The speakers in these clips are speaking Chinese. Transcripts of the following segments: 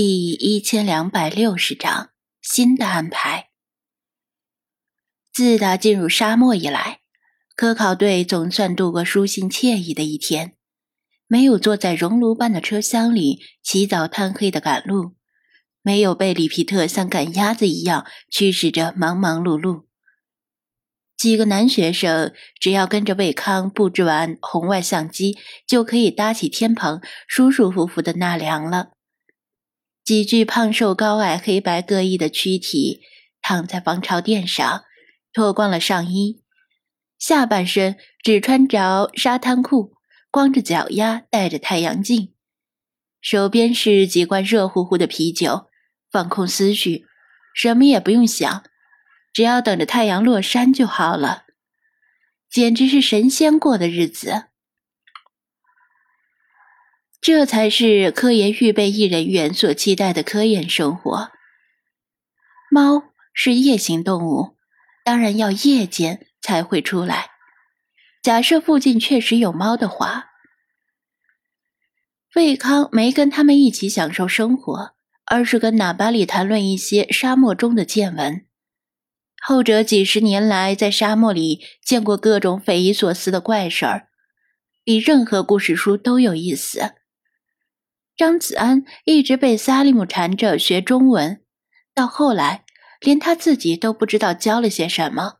第1260章新的安排。自打进入沙漠以来，科考队总算度过舒心惬意的一天，没有坐在熔炉般的车厢里起早贪黑的赶路，没有被里皮特像赶鸭子一样驱使着忙忙碌碌。几个男学生只要跟着卫康布置完红外相机，就可以搭起天棚舒舒服服的纳凉了。几具胖瘦高矮黑白各异的躯体躺在防潮垫上，脱光了上衣，下半身只穿着沙滩裤，光着脚丫，戴着太阳镜，手边是几罐热乎乎的啤酒。放空思绪，什么也不用想，只要等着太阳落山就好了，简直是神仙过的日子。这才是科研预备役人员所期待的科研生活。猫是夜行动物，当然要夜间才会出来。假设附近确实有猫的话，卫康没跟他们一起享受生活，而是跟纳巴里谈论一些沙漠中的见闻。后者几十年来在沙漠里见过各种匪夷所思的怪事儿，比任何故事书都有意思。张子安一直被萨利姆缠着学中文，到后来连他自己都不知道教了些什么。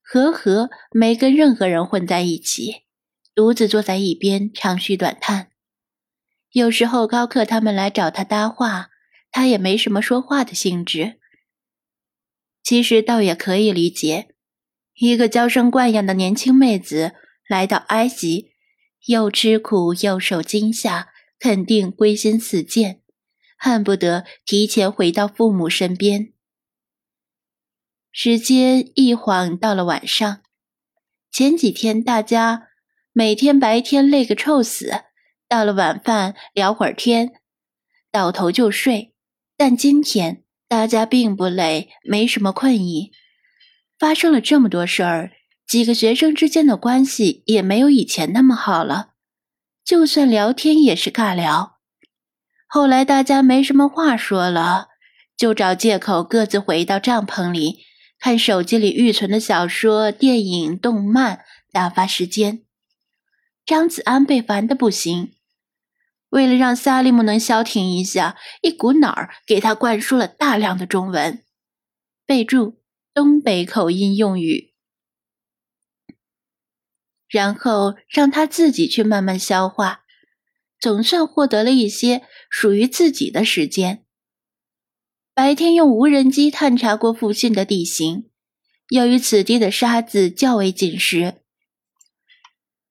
和没跟任何人混在一起，独自坐在一边长吁短叹。有时候高克他们来找他搭话，他也没什么说话的兴致。其实倒也可以理解，一个娇生惯养的年轻妹子来到埃及，又吃苦又受惊吓，肯定归心似箭，恨不得提前回到父母身边。时间一晃到了晚上，前几天大家每天白天累个臭死，到了晚饭聊会儿天，倒头就睡。但今天大家并不累，没什么困意。发生了这么多事儿，几个学生之间的关系也没有以前那么好了，就算聊天也是尬聊。后来大家没什么话说了，就找借口各自回到帐篷里，看手机里预存的小说、电影、动漫，打发时间。张子安被烦得不行，为了让萨利姆能消停一下，一股脑儿给他灌输了大量的中文。备注：东北口音用语。然后让他自己去慢慢消化，总算获得了一些属于自己的时间。白天用无人机探查过附近的地形，由于此地的沙子较为紧实，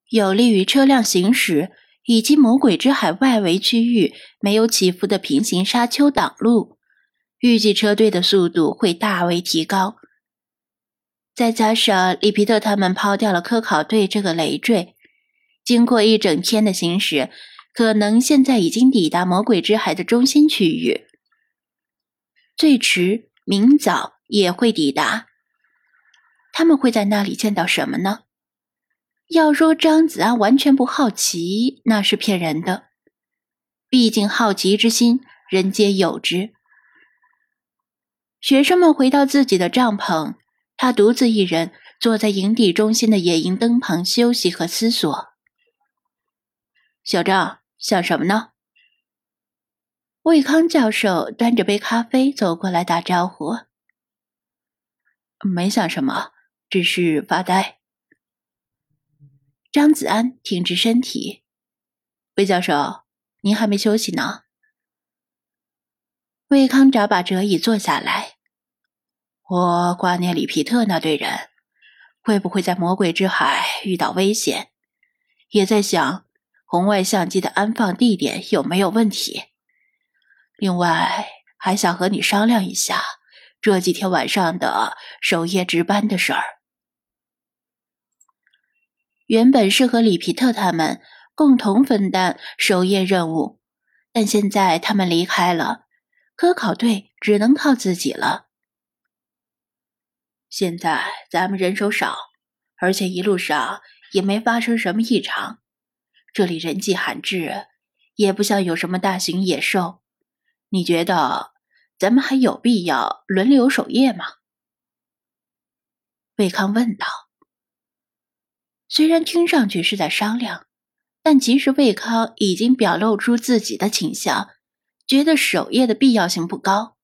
有利于车辆行驶，以及魔鬼之海外围区域没有起伏的平行沙丘挡路，预计车队的速度会大为提高。再加上里皮特他们抛掉了科考队这个累赘，经过一整天的行驶，可能现在已经抵达魔鬼之海的中心区域，最迟明早也会抵达。他们会在那里见到什么呢？要说张子安完全不好奇，那是骗人的，毕竟好奇之心人皆有之。学生们回到自己的帐篷，他独自一人坐在营地中心的野营灯旁休息和思索。小张，想什么呢？魏康教授端着杯咖啡走过来打招呼。没想什么，只是发呆。张子安挺直身体。魏教授，您还没休息呢？魏康找把折椅坐下来。我挂念里皮特那队人，会不会在魔鬼之海遇到危险？也在想红外相机的安放地点有没有问题。另外还想和你商量一下这几天晚上的守夜值班的事儿。原本是和里皮特他们共同分担守夜任务，但现在他们离开了，科考队只能靠自己了。现在咱们人手少，而且一路上也没发生什么异常，这里人迹罕至，也不像有什么大型野兽，你觉得咱们还有必要轮流守夜吗？魏康问道。虽然听上去是在商量，但其实魏康已经表露出自己的倾向，觉得守夜的必要性不高。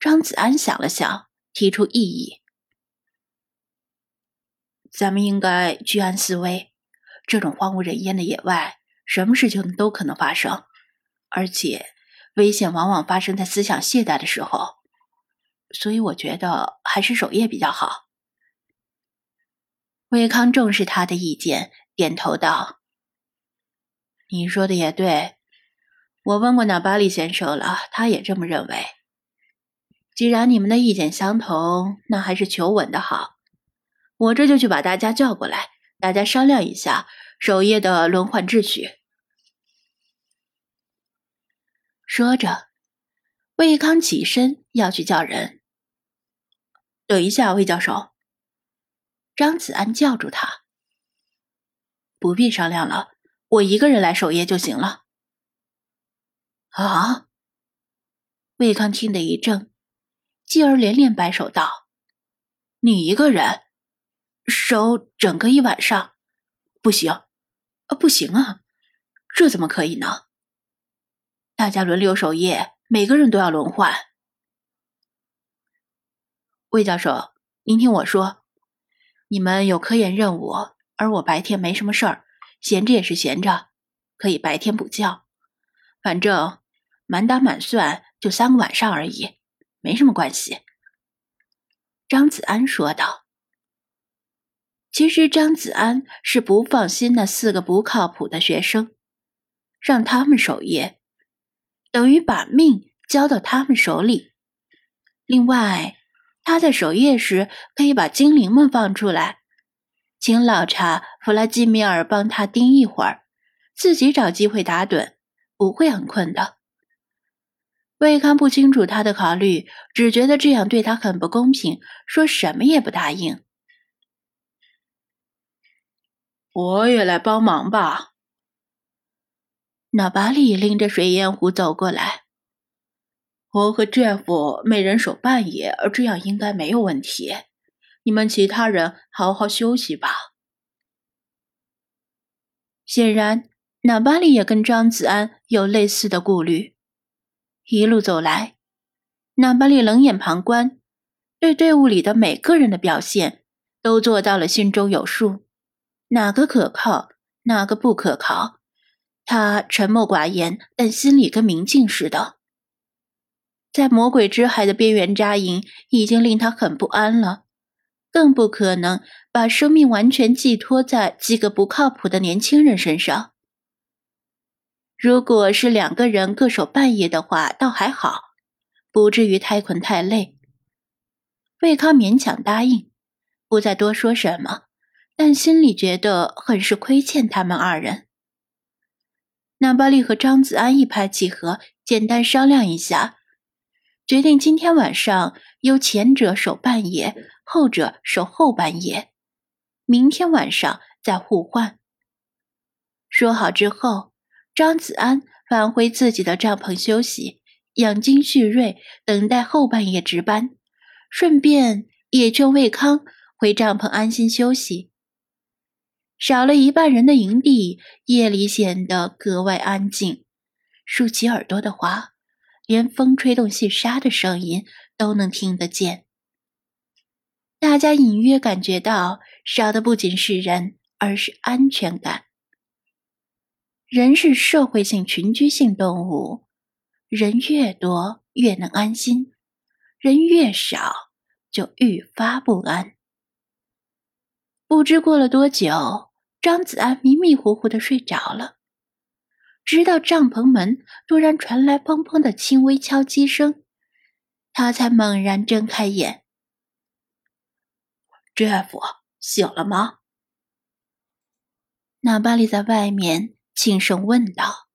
张子安想了想，提出异议。咱们应该居安思危，这种荒无人烟的野外，什么事情都可能发生，而且危险往往发生在思想懈怠的时候，所以我觉得还是守夜比较好。魏康重视他的意见，点头道：你说的也对，我问过纳巴利先生了，他也这么认为。既然你们的意见相同，那还是求稳的好。我这就去把大家叫过来，大家商量一下守夜的轮换秩序。说着，魏康起身要去叫人。等一下，魏教授。张子安叫住他。不必商量了，我一个人来守夜就行了。啊！魏康听得一怔，继而连连摆手道：你一个人守整个一晚上？不行啊，不行啊，这怎么可以呢？大家轮流守夜，每个人都要轮换。魏教授，您听我说，你们有科研任务，而我白天没什么事儿，闲着也是闲着，可以白天补觉。反正满打满算就3个晚上而已，没什么关系。张子安说道。其实张子安是不放心那4个不靠谱的学生，让他们守夜，等于把命交到他们手里。另外，他在守夜时可以把精灵们放出来，请老查弗拉基米尔帮他盯一会儿，自己找机会打盹，不会很困的。魏康不清楚他的考虑，只觉得这样对他很不公平，说什么也不答应。我也来帮忙吧。纳巴利拎着水烟壶走过来。我和 Jeff 每人守半夜，而这样应该没有问题。你们其他人好好休息吧。显然，纳巴利也跟张子安有类似的顾虑。一路走来，纳巴利冷眼旁观，对队伍里的每个人的表现都做到了心中有数。哪个可靠，哪个不可靠，他沉默寡言，但心里跟明镜似的。在魔鬼之海的边缘扎营已经令他很不安了，更不可能把生命完全寄托在几个不靠谱的年轻人身上。如果是2个人各守半夜的话，倒还好，不至于太困太累。魏康勉强答应，不再多说什么，但心里觉得很是亏欠他们2人。纳巴利和张子安一拍即合，简单商量一下，决定今天晚上由前者守半夜，后者守后半夜，明天晚上再互换。说好之后，张子安返回自己的帐篷休息，养精蓄锐，等待后半夜值班，顺便也劝魏康回帐篷安心休息。少了一半人的营地，夜里显得格外安静。竖起耳朵的话，连风吹动细沙的声音都能听得见。大家隐约感觉到，少的不仅是人，而是安全感。人是社会性群居性动物，人越多越能安心，人越少就愈发不安。不知过了多久，张子安迷迷糊糊地睡着了，直到帐篷门突然传来砰砰的轻微敲击声，他才猛然睁开眼。Jeff， 醒了吗？纳巴利在外面轻声问道。